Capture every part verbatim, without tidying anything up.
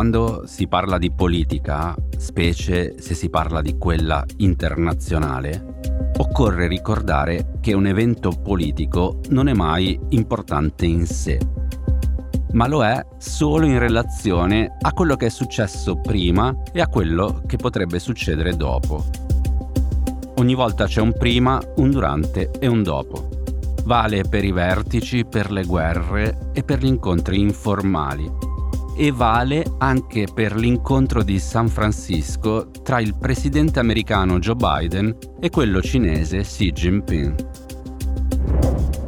quando si parla di politica, specie se si parla di quella internazionale, occorre ricordare che un evento politico non è mai importante in sé, ma lo è solo in relazione a quello che è successo prima e a quello che potrebbe succedere dopo. Ogni volta c'è un prima, un durante e un dopo. Vale per i vertici, per le guerre e per gli incontri informali. E vale anche per l'incontro di San Francisco tra il presidente americano Joe Biden e quello cinese Xi Jinping.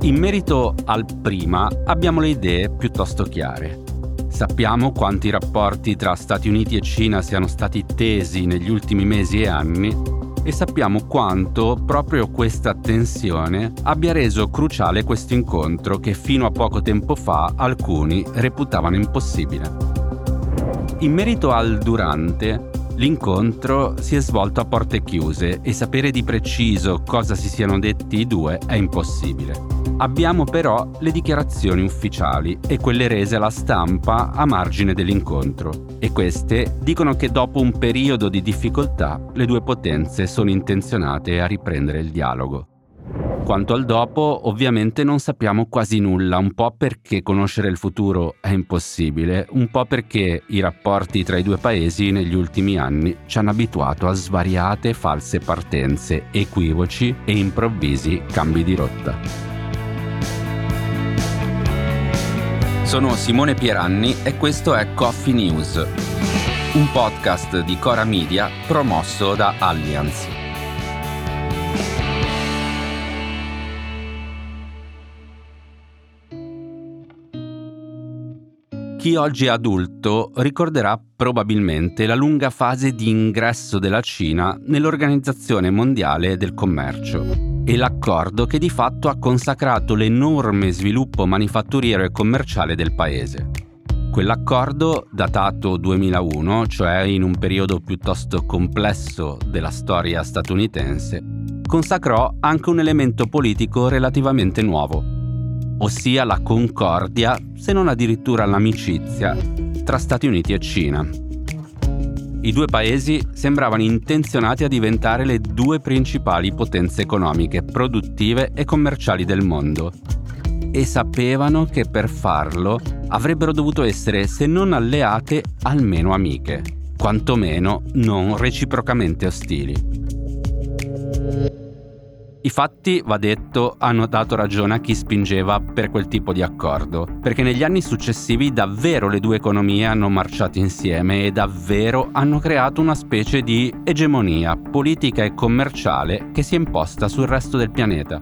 In merito al prima abbiamo le idee piuttosto chiare. Sappiamo quanti rapporti tra Stati Uniti e Cina siano stati tesi negli ultimi mesi e anni e sappiamo quanto proprio questa tensione abbia reso cruciale questo incontro che fino a poco tempo fa alcuni reputavano impossibile. In merito al durante, l'incontro si è svolto a porte chiuse e sapere di preciso cosa si siano detti i due è impossibile. Abbiamo però le dichiarazioni ufficiali e quelle rese alla stampa a margine dell'incontro e queste dicono che dopo un periodo di difficoltà le due potenze sono intenzionate a riprendere il dialogo. Quanto al dopo, ovviamente non sappiamo quasi nulla, un po' perché conoscere il futuro è impossibile, un po' perché i rapporti tra i due paesi negli ultimi anni ci hanno abituato a svariate false partenze, equivoci e improvvisi cambi di rotta. Sono Simone Pieranni e questo è Coffee News, un podcast di Chora Media promosso da Allianz. Chi oggi è adulto ricorderà probabilmente la lunga fase di ingresso della Cina nell'Organizzazione Mondiale del Commercio e l'accordo che di fatto ha consacrato l'enorme sviluppo manifatturiero e commerciale del paese. Quell'accordo, datato duemilauno, cioè in un periodo piuttosto complesso della storia statunitense, consacrò anche un elemento politico relativamente nuovo, ossia la concordia, se non addirittura l'amicizia, tra Stati Uniti e Cina. I due paesi sembravano intenzionati a diventare le due principali potenze economiche, produttive e commerciali del mondo e sapevano che per farlo avrebbero dovuto essere, se non alleate, almeno amiche, quantomeno non reciprocamente ostili. I fatti, va detto, hanno dato ragione a chi spingeva per quel tipo di accordo, perché negli anni successivi davvero le due economie hanno marciato insieme e davvero hanno creato una specie di egemonia politica e commerciale che si è imposta sul resto del pianeta.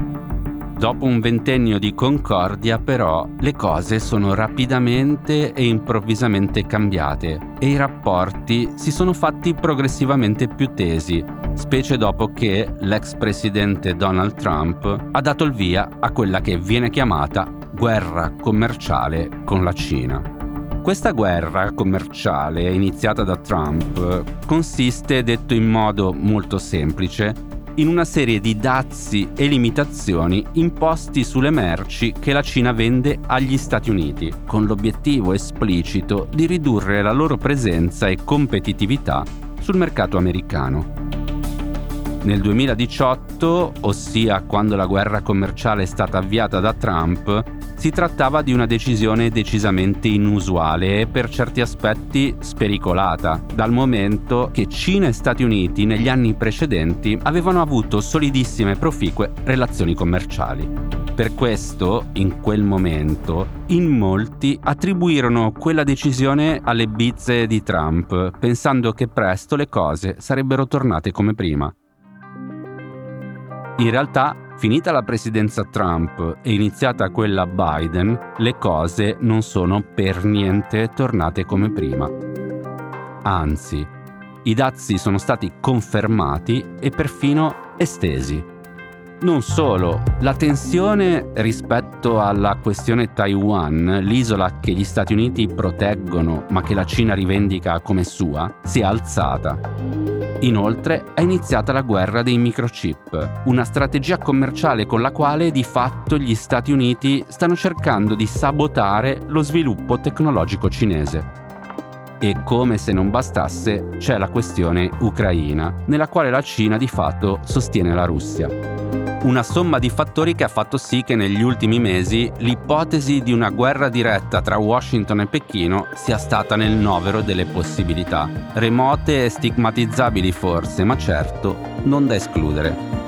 Dopo un ventennio di concordia, però, le cose sono rapidamente e improvvisamente cambiate e i rapporti si sono fatti progressivamente più tesi, specie dopo che l'ex presidente Donald Trump ha dato il via a quella che viene chiamata guerra commerciale con la Cina. Questa guerra commerciale, iniziata da Trump, consiste, detto in modo molto semplice, in una serie di dazi e limitazioni imposti sulle merci che la Cina vende agli Stati Uniti, con l'obiettivo esplicito di ridurre la loro presenza e competitività sul mercato americano. Nel duemiladiciotto, ossia quando la guerra commerciale è stata avviata da Trump, si trattava di una decisione decisamente inusuale e per certi aspetti spericolata, dal momento che Cina e Stati Uniti negli anni precedenti avevano avuto solidissime e proficue relazioni commerciali. Per questo, in quel momento, in molti attribuirono quella decisione alle bizze di Trump, pensando che presto le cose sarebbero tornate come prima. In realtà, finita la presidenza Trump e iniziata quella Biden, le cose non sono per niente tornate come prima. Anzi, i dazi sono stati confermati e perfino estesi. Non solo, la tensione rispetto alla questione Taiwan, l'isola che gli Stati Uniti proteggono ma che la Cina rivendica come sua, si è alzata. Inoltre è iniziata la guerra dei microchip, una strategia commerciale con la quale di fatto gli Stati Uniti stanno cercando di sabotare lo sviluppo tecnologico cinese. E come se non bastasse c'è la questione ucraina, nella quale la Cina di fatto sostiene la Russia. Una somma di fattori che ha fatto sì che negli ultimi mesi l'ipotesi di una guerra diretta tra Washington e Pechino sia stata nel novero delle possibilità, remote e stigmatizzabili forse, ma certo non da escludere.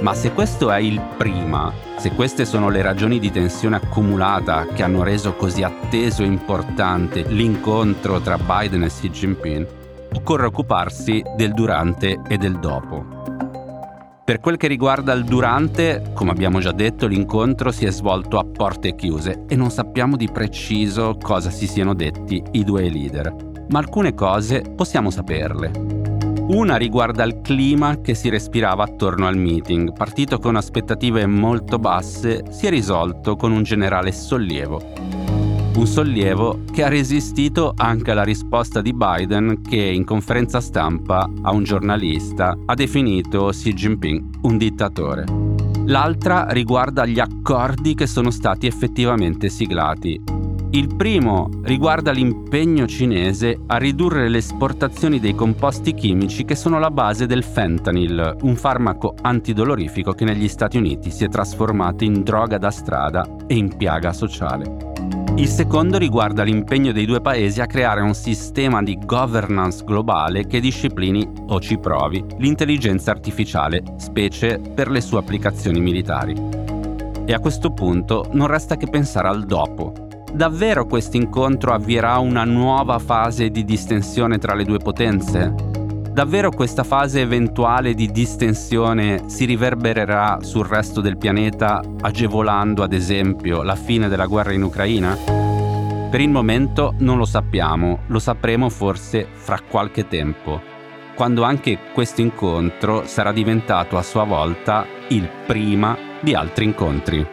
Ma se questo è il prima, se queste sono le ragioni di tensione accumulata che hanno reso così atteso e importante l'incontro tra Biden e Xi Jinping, occorre occuparsi del durante e del dopo. Per quel che riguarda il durante, come abbiamo già detto, l'incontro si è svolto a porte chiuse e non sappiamo di preciso cosa si siano detti i due leader, ma alcune cose possiamo saperle. Una riguarda il clima che si respirava attorno al meeting, partito con aspettative molto basse, si è risolto con un generale sollievo. Un sollievo che ha resistito anche alla risposta di Biden che in conferenza stampa a un giornalista ha definito Xi Jinping un dittatore. L'altra riguarda gli accordi che sono stati effettivamente siglati. Il primo riguarda l'impegno cinese a ridurre le esportazioni dei composti chimici che sono la base del fentanyl, un farmaco antidolorifico che negli Stati Uniti si è trasformato in droga da strada e in piaga sociale. Il secondo riguarda l'impegno dei due paesi a creare un sistema di governance globale che disciplini, o ci provi, l'intelligenza artificiale, specie per le sue applicazioni militari. E a questo punto non resta che pensare al dopo. Davvero questo incontro avvierà una nuova fase di distensione tra le due potenze? Davvero questa fase eventuale di distensione si riverbererà sul resto del pianeta, agevolando ad esempio la fine della guerra in Ucraina? Per il momento non lo sappiamo, lo sapremo forse fra qualche tempo, quando anche questo incontro sarà diventato a sua volta il prima di altri incontri.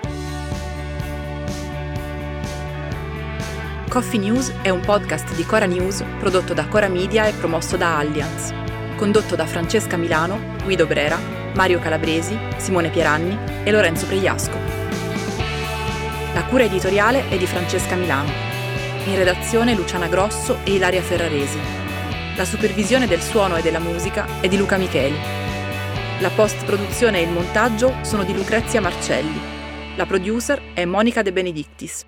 Coffee News è un podcast di Chora News prodotto da Chora Media e promosso da Allianz. Condotto da Francesca Milano, Guido Brera, Mario Calabresi, Simone Pieranni e Lorenzo Pregliasco. La cura editoriale è di Francesca Milano. In redazione Luciana Grosso e Ilaria Ferraresi. La supervisione del suono e della musica è di Luca Micheli. La post-produzione e il montaggio sono di Lucrezia Marcelli. La producer è Monica De Benedittis.